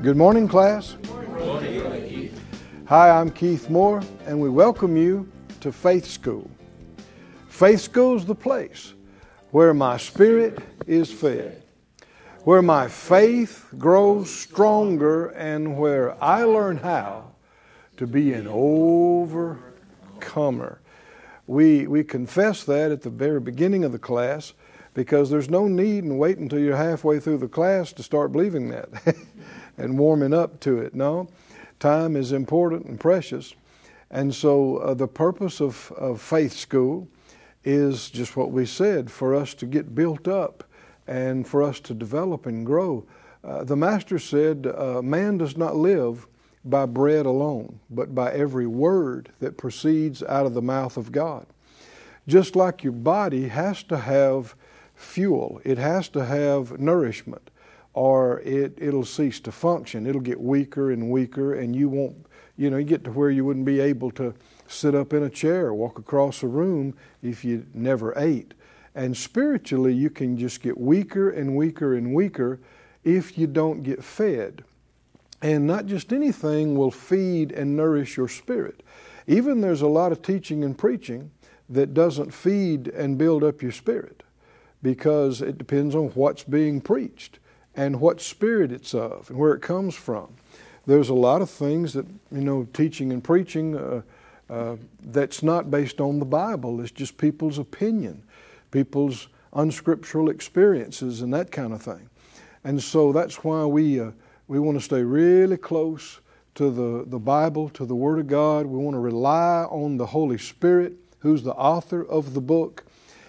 Good morning, class. Good morning. Hi, I'm Keith Moore, and we welcome you to Faith School. Faith School's the place where my spirit is fed, where my faith grows stronger, and where I learn how to be an overcomer. We confess that at the very beginning of the class, because there's no need in waiting until you're halfway through the class to start believing that. And warming up to it. No, time is important and precious. And so the purpose of Faith School is just what we said, for us to get built up and for us to develop and grow. The Master said, man does not live by bread alone, but by every word that proceeds out of the mouth of God. Just like your body has to have fuel, it has to have nourishment, or it'll cease to function. It'll get weaker and weaker, and you won't, you get to where you wouldn't be able to sit up in a chair or walk across a room if you never ate. And spiritually, you can just get weaker and weaker and weaker if you don't get fed. And not just anything will feed and nourish your spirit. Even there's a lot of teaching and preaching that doesn't feed and build up your spirit, because it depends on what's being preached and what spirit it's of and where it comes from. There's a lot of things that, teaching and preaching that's not based on the Bible. It's just people's opinion, people's unscriptural experiences and that kind of thing. And so that's why we want to stay really close to the Bible, to the Word of God. We want to rely on the Holy Spirit, who's the author of the book.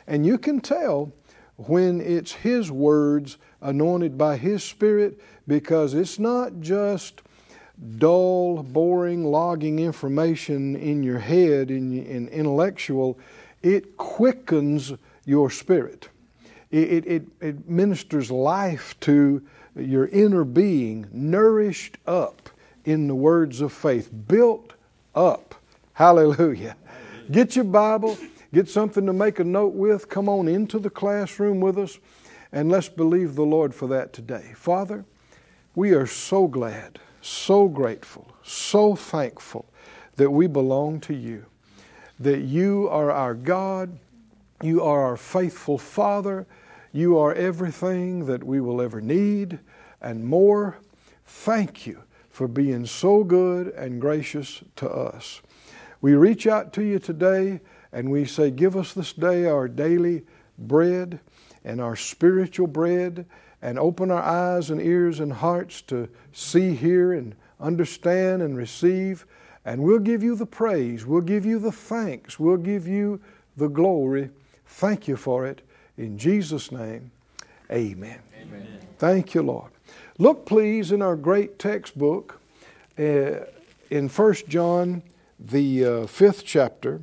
And you can tell when it's His words anointed by His Spirit, because it's not just dull, boring, logging information in your head, in intellectual. It quickens your spirit. It ministers life to your inner being, nourished up in the words of faith, built up. Hallelujah. Get your Bible. Get something to make a note with. Come on into the classroom with us, and let's believe the Lord for that today. Father, we are so glad, so grateful, so thankful that we belong to You, that You are our God, You are our faithful Father, You are everything that we will ever need and more. Thank You for being so good and gracious to us. We reach out to You today, and we say, give us this day our daily bread and our spiritual bread, and open our eyes and ears and hearts to see, hear, and understand and receive. And we'll give You the praise. We'll give You the thanks. We'll give You the glory. Thank You for it. In Jesus' name, amen. Amen. Thank You, Lord. Look, please, in our great textbook, in 1 John, the 5th chapter.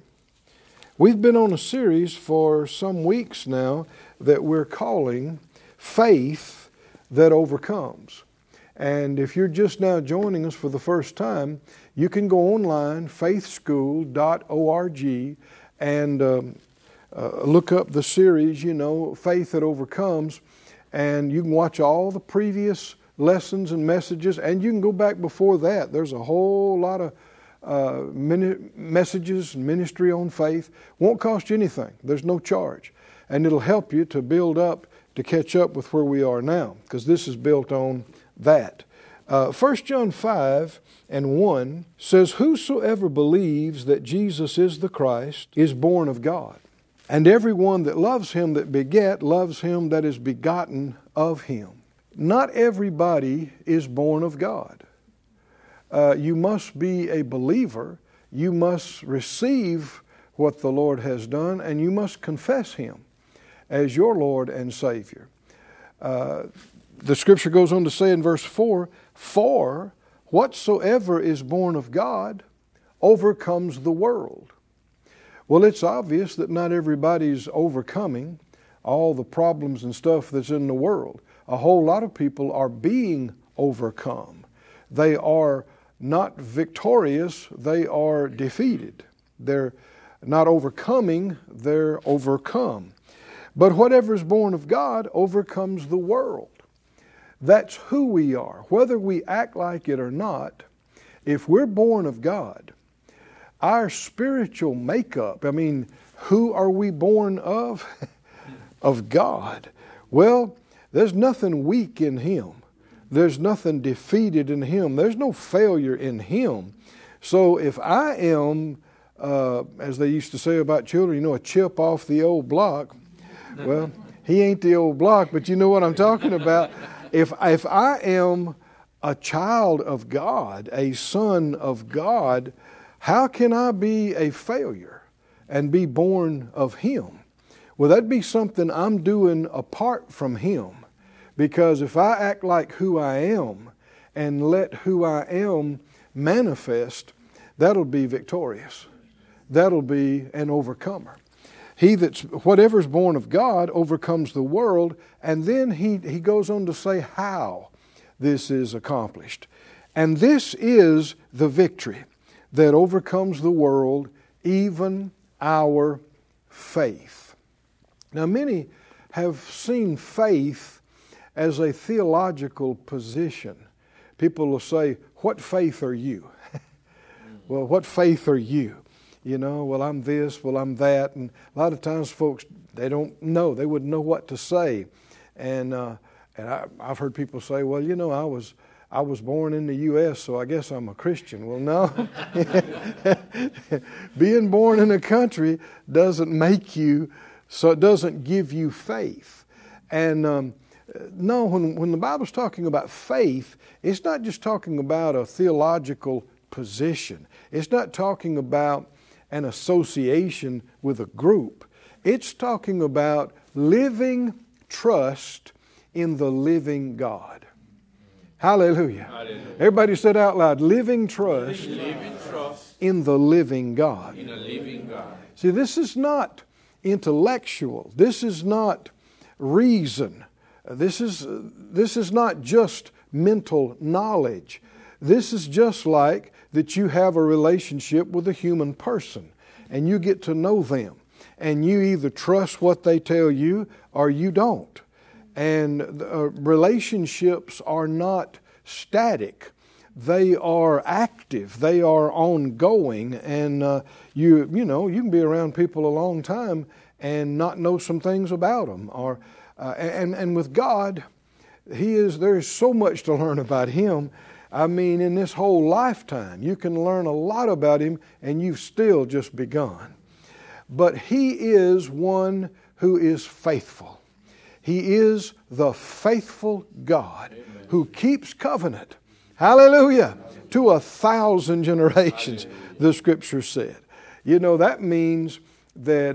We've been on a series for some weeks now that we're calling Faith That Overcomes. And if you're just now joining us for the first time, you can go online, faithschool.org, and look up the series, Faith That Overcomes, and you can watch all the previous lessons and messages, and you can go back before that. There's a whole lot of messages, ministry on faith. Won't cost you anything. There's no charge. And it'll help you to build up, to catch up with where we are now, because this is built on that. 1 John 5 and 1 says, whosoever believes that Jesus is the Christ is born of God. And everyone that loves Him that begat loves Him that is begotten of Him. Not everybody is born of God. You must be a believer. You must receive what the Lord has done, and you must confess Him as your Lord and Savior. The Scripture goes on to say in verse 4, for whatsoever is born of God overcomes the world. Well, it's obvious that not everybody's overcoming all the problems and stuff that's in the world. A whole lot of people are being overcome. They are not victorious, they are defeated. They're not overcoming, they're overcome. But whatever is born of God overcomes the world. That's who we are. Whether we act like it or not, if we're born of God, our spiritual makeup, I mean, who are we born of? Of God. Well, there's nothing weak in Him. There's nothing defeated in Him. There's no failure in Him. So if I am, as they used to say about children, you know, a chip off the old block, well, he ain't the old block, but you know what I'm talking about. If I am a child of God, a son of God, how can I be a failure and be born of Him? Well, that'd be something I'm doing apart from Him. Because if I act like who I am and let who I am manifest, that'll be victorious. That'll be an overcomer. He that's, whatever's born of God overcomes the world, and then he goes on to say how this is accomplished. And this is the victory that overcomes the world, even our faith. Now, many have seen faith as a theological position. People will say, what faith are you? Well, what faith are you? You know, well, I'm this, well, I'm that. And a lot of times folks, they don't know. They wouldn't know what to say. And I've heard people say, well, you know, I was born in the U.S., so I guess I'm a Christian. Well, no. Being born in a country doesn't make you, so it doesn't give you faith. And no, when the Bible's talking about faith, it's not just talking about a theological position. It's not talking about an association with a group. It's talking about living trust in the living God. Hallelujah. Hallelujah. Everybody said out loud, living trust, in the living God. See, this is not intellectual. This is not reason. This is not just mental knowledge. This is just like that you have a relationship with a human person and you get to know them and you either trust what they tell you or you don't. And relationships are not static. They are active. They are ongoing. And you can be around people a long time and not know some things about them. And with God, there is so much to learn about Him. I mean, in this whole lifetime, you can learn a lot about Him and you've still just begun. But He is one who is faithful. He is the faithful God. Amen. Who keeps covenant. Hallelujah. Hallelujah. To 1,000 generations, hallelujah, the Scripture said. You know, that means that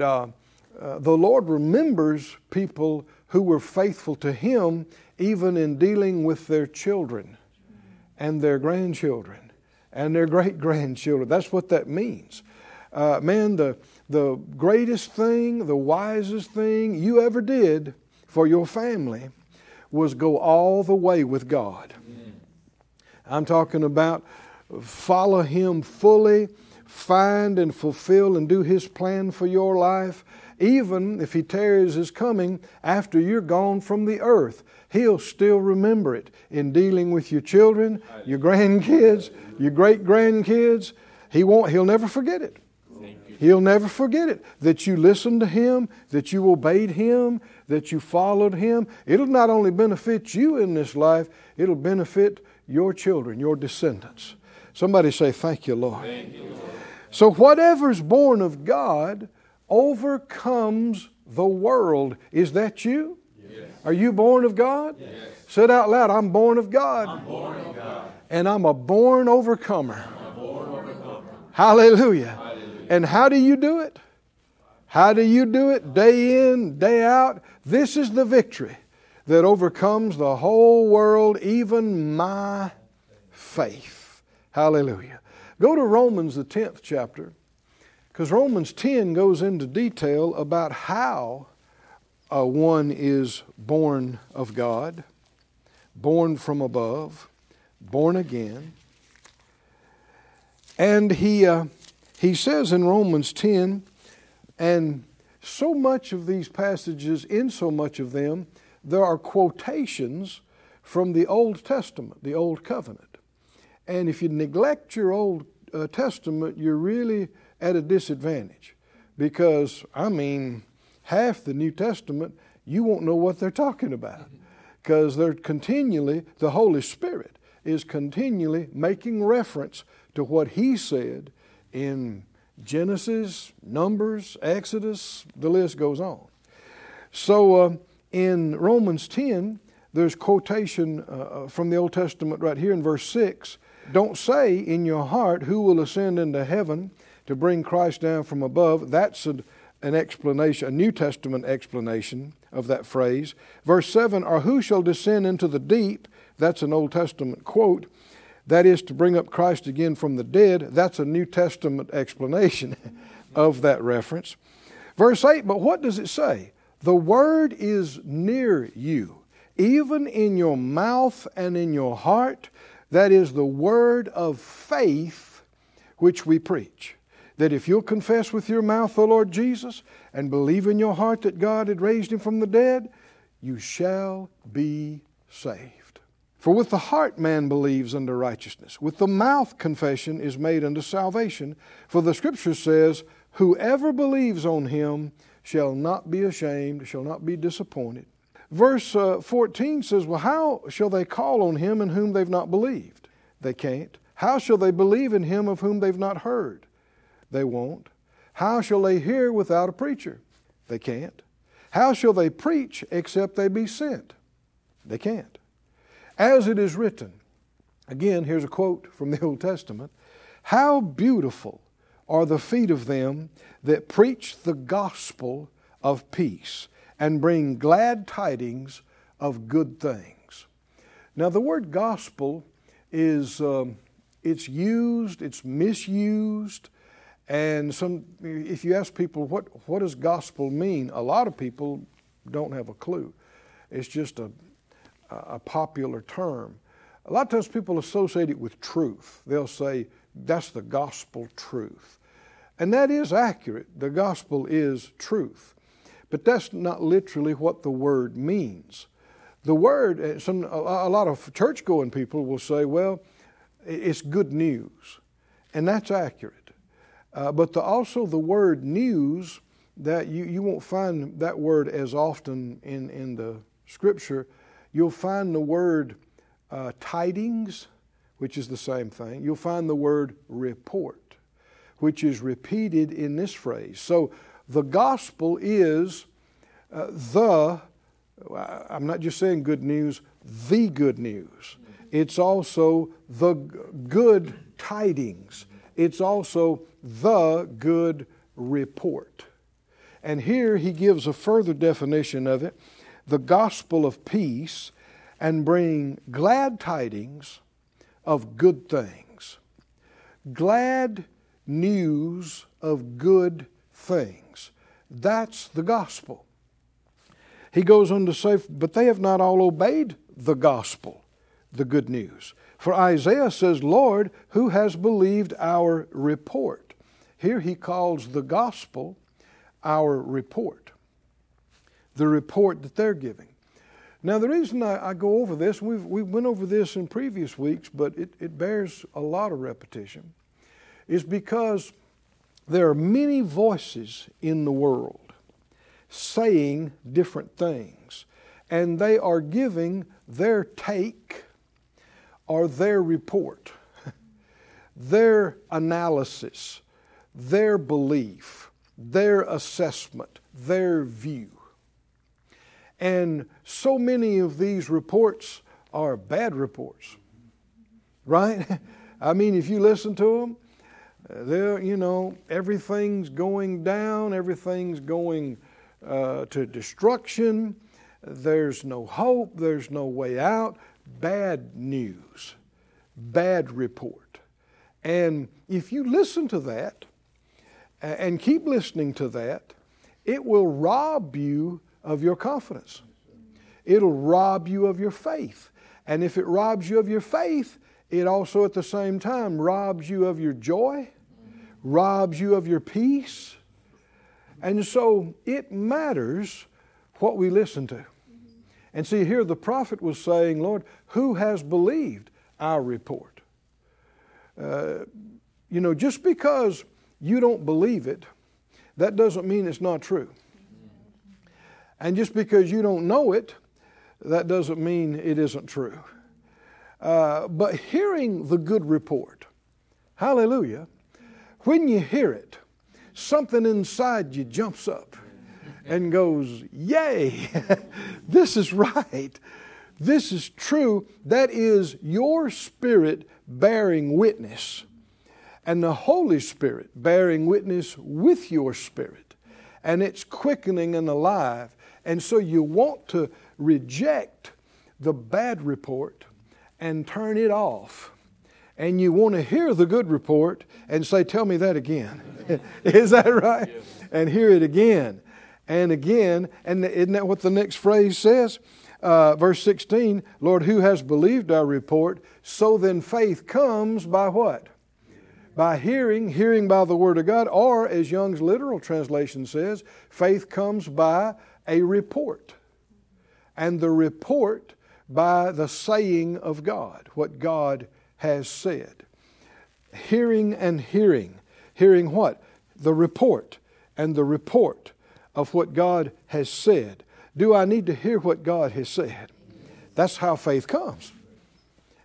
the Lord remembers people who were faithful to Him even in dealing with their children and their grandchildren and their great-grandchildren. That's what that means. The greatest thing, the wisest thing you ever did for your family was go all the way with God. Amen. I'm talking about follow Him fully, find and fulfill and do His plan for your life. Even if He tarries His coming after you're gone from the earth, He'll still remember it in dealing with your children, your grandkids, your great-grandkids. He'll never forget it. He'll never forget it, that you listened to Him, that you obeyed Him, that you followed Him. It'll not only benefit you in this life, it'll benefit your children, your descendants. Somebody say, thank you, Lord. Thank you, Lord. So whatever's born of God overcomes the world. Is that you? Yes. Are you born of God? Yes. Say it out loud, I'm born of God. I'm born of God. And I'm a born overcomer. I'm a born overcomer. Hallelujah. Hallelujah. And how do you do it? How do you do it? Day in, day out. This is the victory that overcomes the whole world, even my faith. Hallelujah. Go to Romans, the 10th chapter, because Romans 10 goes into detail about how one is born of God, born from above, born again. And he says in Romans 10, and so much of these passages, in so much of them, there are quotations from the Old Testament, the Old Covenant. And if you neglect your Old Testament, you're really at a disadvantage, because, I mean, half the New Testament, you won't know what they're talking about, because they're continually, the Holy Spirit is continually making reference to what He said in Genesis, Numbers, Exodus, the list goes on. So in Romans 10, there's quotation from the Old Testament right here in verse 6. Don't say in your heart, who will ascend into heaven to bring Christ down from above? That's an explanation, a New Testament explanation of that phrase. Verse 7, or who shall descend into the deep? That's an Old Testament quote. That is to bring up Christ again from the dead. That's a New Testament explanation of that reference. Verse 8, but what does it say? The word is near you, even in your mouth and in your heart. That is the word of faith which we preach. That if you'll confess with your mouth the Lord Jesus and believe in your heart that God had raised Him from the dead, you shall be saved. For with the heart man believes unto righteousness. With the mouth confession is made unto salvation. For the Scripture says, whoever believes on Him shall not be ashamed, shall not be disappointed. Verse 14 says, well, how shall they call on Him in whom they've not believed? They can't. How shall they believe in Him of whom they've not heard? They won't. How shall they hear without a preacher? They can't. How shall they preach except they be sent? They can't. As it is written, again, here's a quote from the Old Testament, how beautiful are the feet of them that preach the gospel of peace and bring glad tidings of good things. Now the word gospel is, it's used, it's misused, and if you ask people, what does gospel mean? A lot of people don't have a clue. It's just a popular term. A lot of times people associate it with truth. They'll say, that's the gospel truth. And that is accurate. The gospel is truth. But that's not literally what the word means. The word, a lot of church-going people will say, well, it's good news. And that's accurate. But also the word news, that you won't find that word as often in the Scripture. You'll find the word tidings, which is the same thing. You'll find the word report, which is repeated in this phrase. So the gospel is I'm not just saying good news, the good news. It's also the good tidings. It's also the good report. And here he gives a further definition of it. The gospel of peace, and bring glad tidings of good things. Glad news of good things. That's the gospel. He goes on to say, but they have not all obeyed the gospel, the good news. For Isaiah says, Lord, who has believed our report? Here he calls the gospel our report. The report that they're giving. Now the reason I go over this, we went over this in previous weeks, but it bears a lot of repetition, is because there are many voices in the world saying different things, and they are giving their take or their report, their analysis, their belief, their assessment, their view. And so many of these reports are bad reports, right? I mean, if you listen to them, everything's going down, everything's going to destruction, there's no hope, there's no way out. Bad news, bad report. And if you listen to that and keep listening to that, it will rob you of your confidence. It'll rob you of your faith. And if it robs you of your faith, it also at the same time robs you of your joy, robs you of your peace. And so it matters what we listen to. And see, here the prophet was saying, Lord, who has believed our report? Just because you don't believe it, that doesn't mean it's not true. And just because you don't know it, that doesn't mean it isn't true. But hearing the good report, hallelujah, when you hear it, something inside you jumps up and goes, yay, this is right. This is true. That is your spirit bearing witness and the Holy Spirit bearing witness with your spirit. And it's quickening and alive. And so you want to reject the bad report and turn it off. And you want to hear the good report and say, tell me that again. Is that right? Yes. And hear it again and again. And isn't that what the next phrase says? Verse 16, Lord, who has believed our report? So then faith comes by what? By hearing, hearing by the Word of God, or as Young's literal translation says, faith comes by a report. And the report by the saying of God, what God has said. Hearing and hearing. Hearing what? The report and the report of what God has said. Do I need to hear what God has said? That's how faith comes.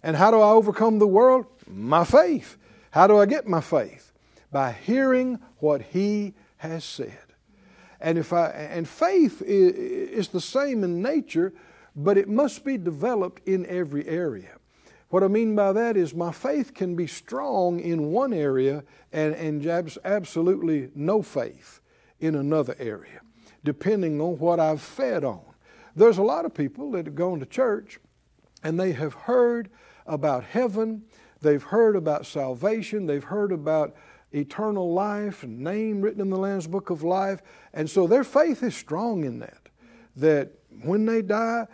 And how do I overcome the world? My faith. How do I get my faith? By hearing what He has said. And faith is the same in nature, but it must be developed in every area. What I mean by that is my faith can be strong in one area and absolutely no faith in another area, depending on what I've fed on. There's a lot of people that have gone to church and they have heard about heaven, they've heard about salvation, they've heard about eternal life, and name written in the Lamb's Book of Life. And so their faith is strong in that when they die,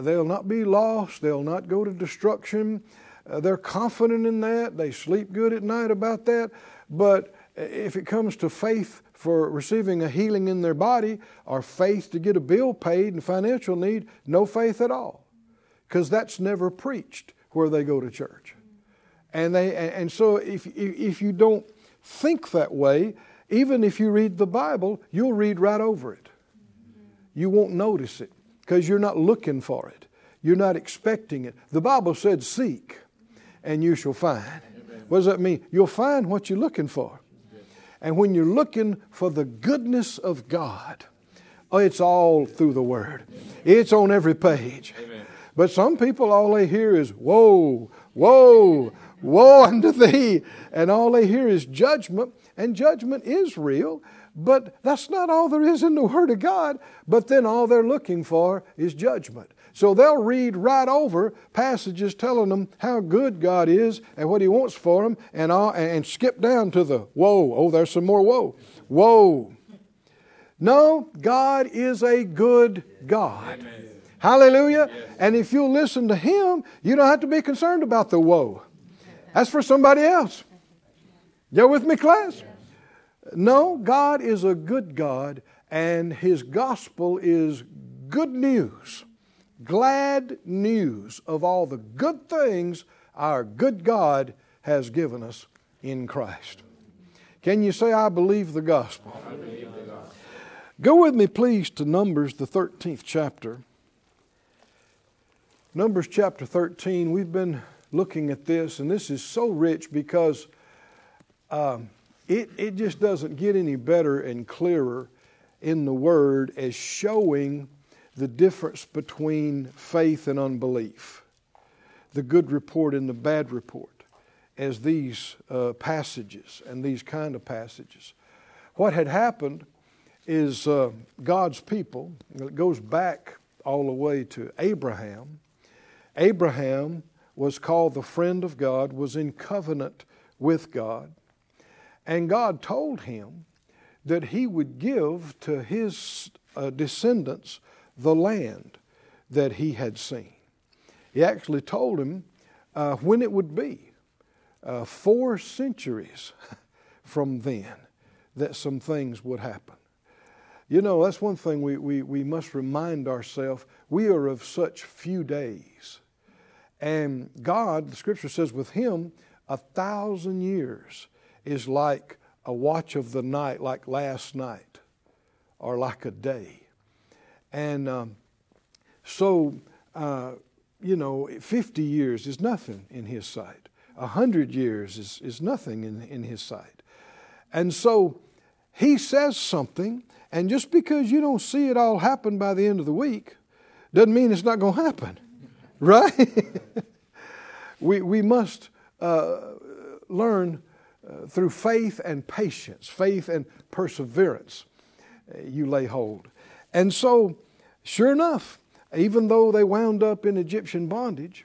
they'll not be lost, they'll not go to destruction. They're confident in that, they sleep good at night about that. But if it comes to faith for receiving a healing in their body or faith to get a bill paid and financial need, no faith at all, because that's never preached where they go to church. And so if you don't think that way, even if you read the Bible, you'll read right over it. You won't notice it because you're not looking for it. You're not expecting it. The Bible said, seek and you shall find. Amen. What does that mean? You'll find what you're looking for. And when you're looking for the goodness of God, it's all through the Word. It's on every page. Amen. But some people, all they hear is, woe, woe, woe unto thee. And all they hear is judgment. And judgment is real. But that's not all there is in the Word of God. But then all they're looking for is judgment. So they'll read right over passages telling them how good God is and what He wants for them. And skip down to the woe. Oh, there's some more woe. Woe. No, God is a good God. Amen. Hallelujah. Yes. And if you'll listen to Him, you don't have to be concerned about the woe. That's for somebody else. You're with me, class? Yes. No, God is a good God, and His gospel is good news, glad news of all the good things our good God has given us in Christ. Can you say, I believe the gospel? I believe the gospel. Go with me, please, to Numbers, the 13th chapter. Numbers chapter 13, we've been looking at this, and this is so rich because it just doesn't get any better and clearer in the Word as showing the difference between faith and unbelief, the good report and the bad report, as these passages and these kind of passages. What had happened is God's people, it goes back all the way to Abraham. Abraham was called the friend of God, was in covenant with God. And God told him that he would give to his descendants the land that he had seen. He actually told him when it would be, 4 centuries from then, that some things would happen. You know, that's one thing we must remind ourselves. We are of such few days. And God, the Scripture says, with him, 1,000 years is like a watch of the night, like last night, or like a day. And you know, 50 years is nothing in his sight. 100 years is nothing in his sight. And so he says something, and just because you don't see it all happen by the end of the week doesn't mean it's not going to happen, right? We must learn through faith and patience, faith and perseverance, you lay hold. And so, sure enough, even though they wound up in Egyptian bondage,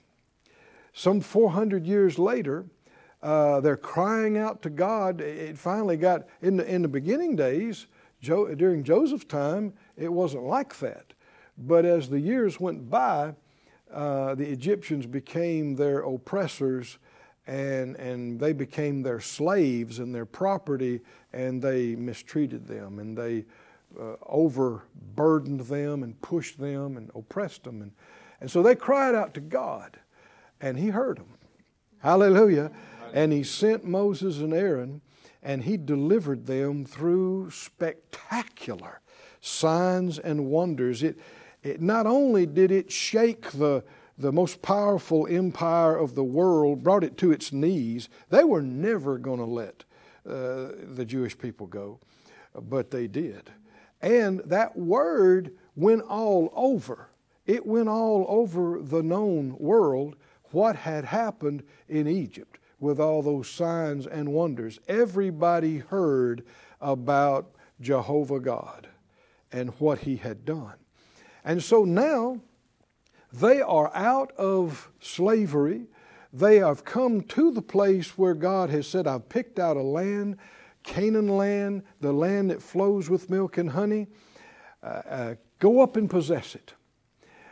some 400 years later, they're crying out to God. It finally got, in the beginning days, during Joseph's time, it wasn't like that. But as the years went by, the Egyptians became their oppressors, and they became their slaves and their property, and they mistreated them, and they overburdened them and pushed them and oppressed them. And so they cried out to God, and he heard them. Hallelujah. And he sent Moses and Aaron, and he delivered them through spectacular signs and wonders. It not only did it shake the most powerful empire of the world, brought it to its knees. They were never going to let the Jewish people go, but they did. And that word went all over. It went all over the known world, what had happened in Egypt with all those signs and wonders. Everybody heard about Jehovah God and what he had done. And so now they are out of slavery. They have come to the place where God has said, I've picked out a land, Canaan land, the land that flows with milk and honey. Go up and possess it.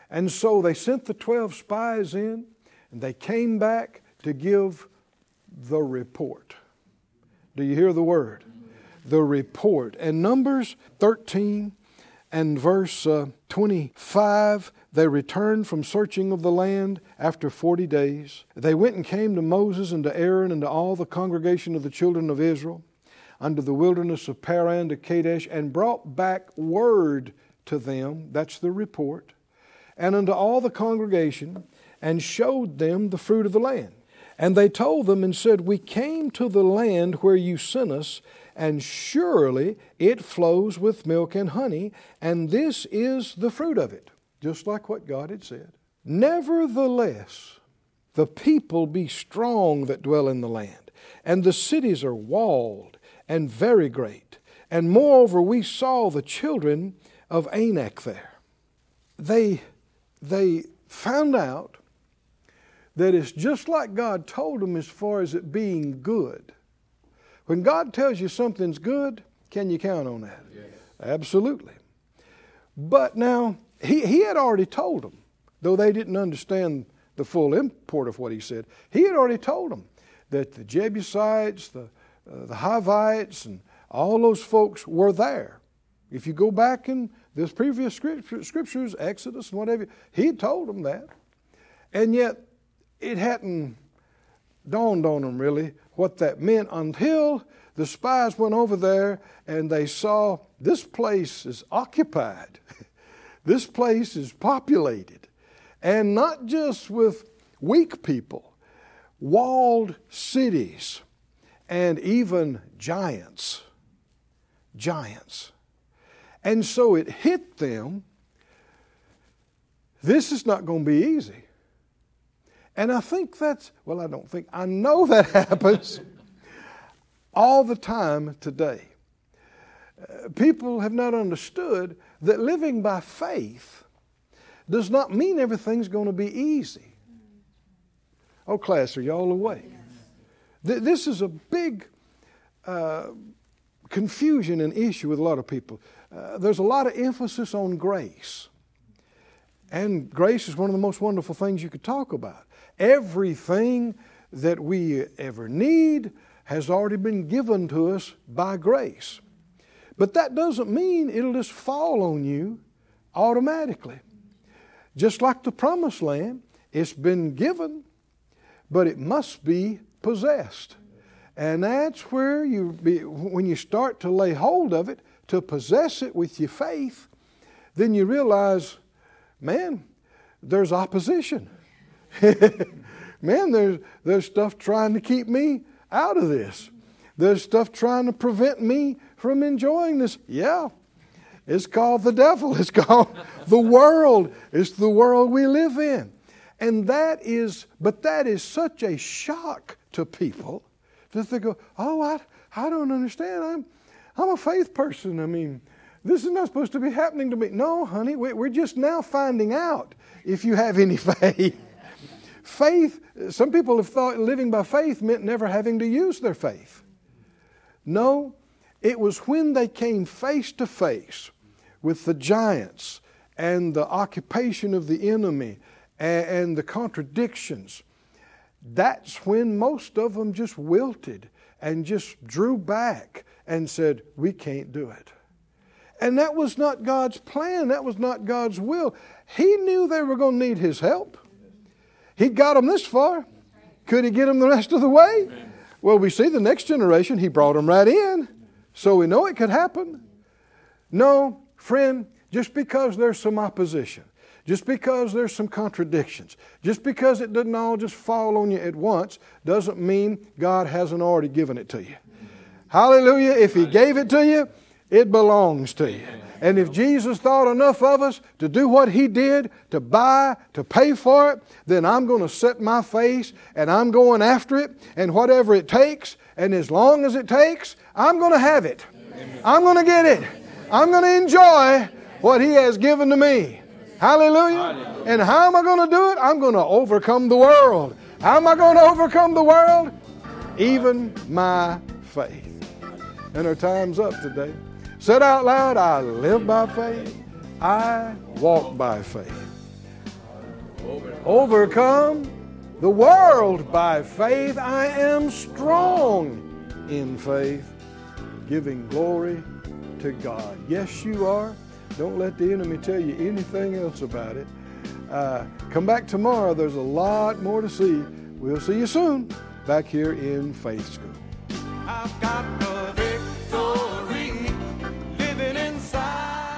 And so they sent the 12 spies in, and they came back to give the report. Do you hear the word? The report. And Numbers 13 and verse 25, they returned from searching of the land after 40 days. They went and came to Moses and to Aaron and to all the congregation of the children of Israel unto the wilderness of Paran to Kadesh, and brought back word to them, that's the report, and unto all the congregation, and showed them the fruit of the land. And they told them and said, we came to the land where you sent us, and surely it flows with milk and honey, and this is the fruit of it. Just like what God had said. Nevertheless, the people be strong that dwell in the land, and the cities are walled and very great. And moreover, we saw the children of Anak there. They found out that it's just like God told them as far as it being good. When God tells you something's good, can you count on that? Yes. Absolutely. But now, he had already told them, though they didn't understand the full import of what he said. He had already told them that the Jebusites, the Hivites, and all those folks were there. If you go back in the previous scriptures, Exodus and whatever, he had told them that. And yet, it hadn't dawned on them really what that meant until the spies went over there and they saw this place is occupied. This place is populated. And not just with weak people, walled cities, and even giants. Giants. And so it hit them. This is not going to be easy. And I think I know that happens all the time today. People have not understood that living by faith does not mean everything's going to be easy. Oh, class, are y'all awake? This is a big confusion and issue with a lot of people. There's a lot of emphasis on grace. And grace is one of the most wonderful things you could talk about. Everything that we ever need has already been given to us by grace. But that doesn't mean it'll just fall on you automatically. Just like the promised land, it's been given, but it must be possessed. And that's where when you start to lay hold of it, to possess it with your faith, then you realize, man, there's opposition. Man, there's stuff trying to keep me out of this. There's stuff trying to prevent me from enjoying this. Yeah, it's called the devil. It's called the world. It's the world we live in. And that is such a shock to people that they go, oh, I don't understand. I'm a faith person. I mean, this is not supposed to be happening to me. No, honey, we're just now finding out if you have any faith. Faith, some people have thought living by faith meant never having to use their faith. No, it was when they came face to face with the giants and the occupation of the enemy and the contradictions. That's when most of them just wilted and just drew back and said, we can't do it. And that was not God's plan. That was not God's will. He knew they were going to need His help. He got them this far. Could He get them the rest of the way? Well, we see the next generation, He brought them right in. So we know it could happen. No, friend, just because there's some opposition, just because there's some contradictions, just because it doesn't all just fall on you at once, doesn't mean God hasn't already given it to you. Hallelujah. If He gave it to you, it belongs to you. And if Jesus thought enough of us to do what He did, to buy, to pay for it, then I'm going to set my face and I'm going after it, and whatever it takes, and as long as it takes, I'm going to have it. Amen. I'm going to get it. I'm going to enjoy what He has given to me. Hallelujah. Hallelujah. And how am I going to do it? I'm going to overcome the world. How am I going to overcome the world? Even my faith. And our time's up today. Said out loud, I live by faith. I walk by faith. Overcome the world by faith. I am strong in faith, giving glory to God. Yes, you are. Don't let the enemy tell you anything else about it. Come back tomorrow. There's a lot more to see. We'll see you soon back here in Faith School. I've got the victory living inside.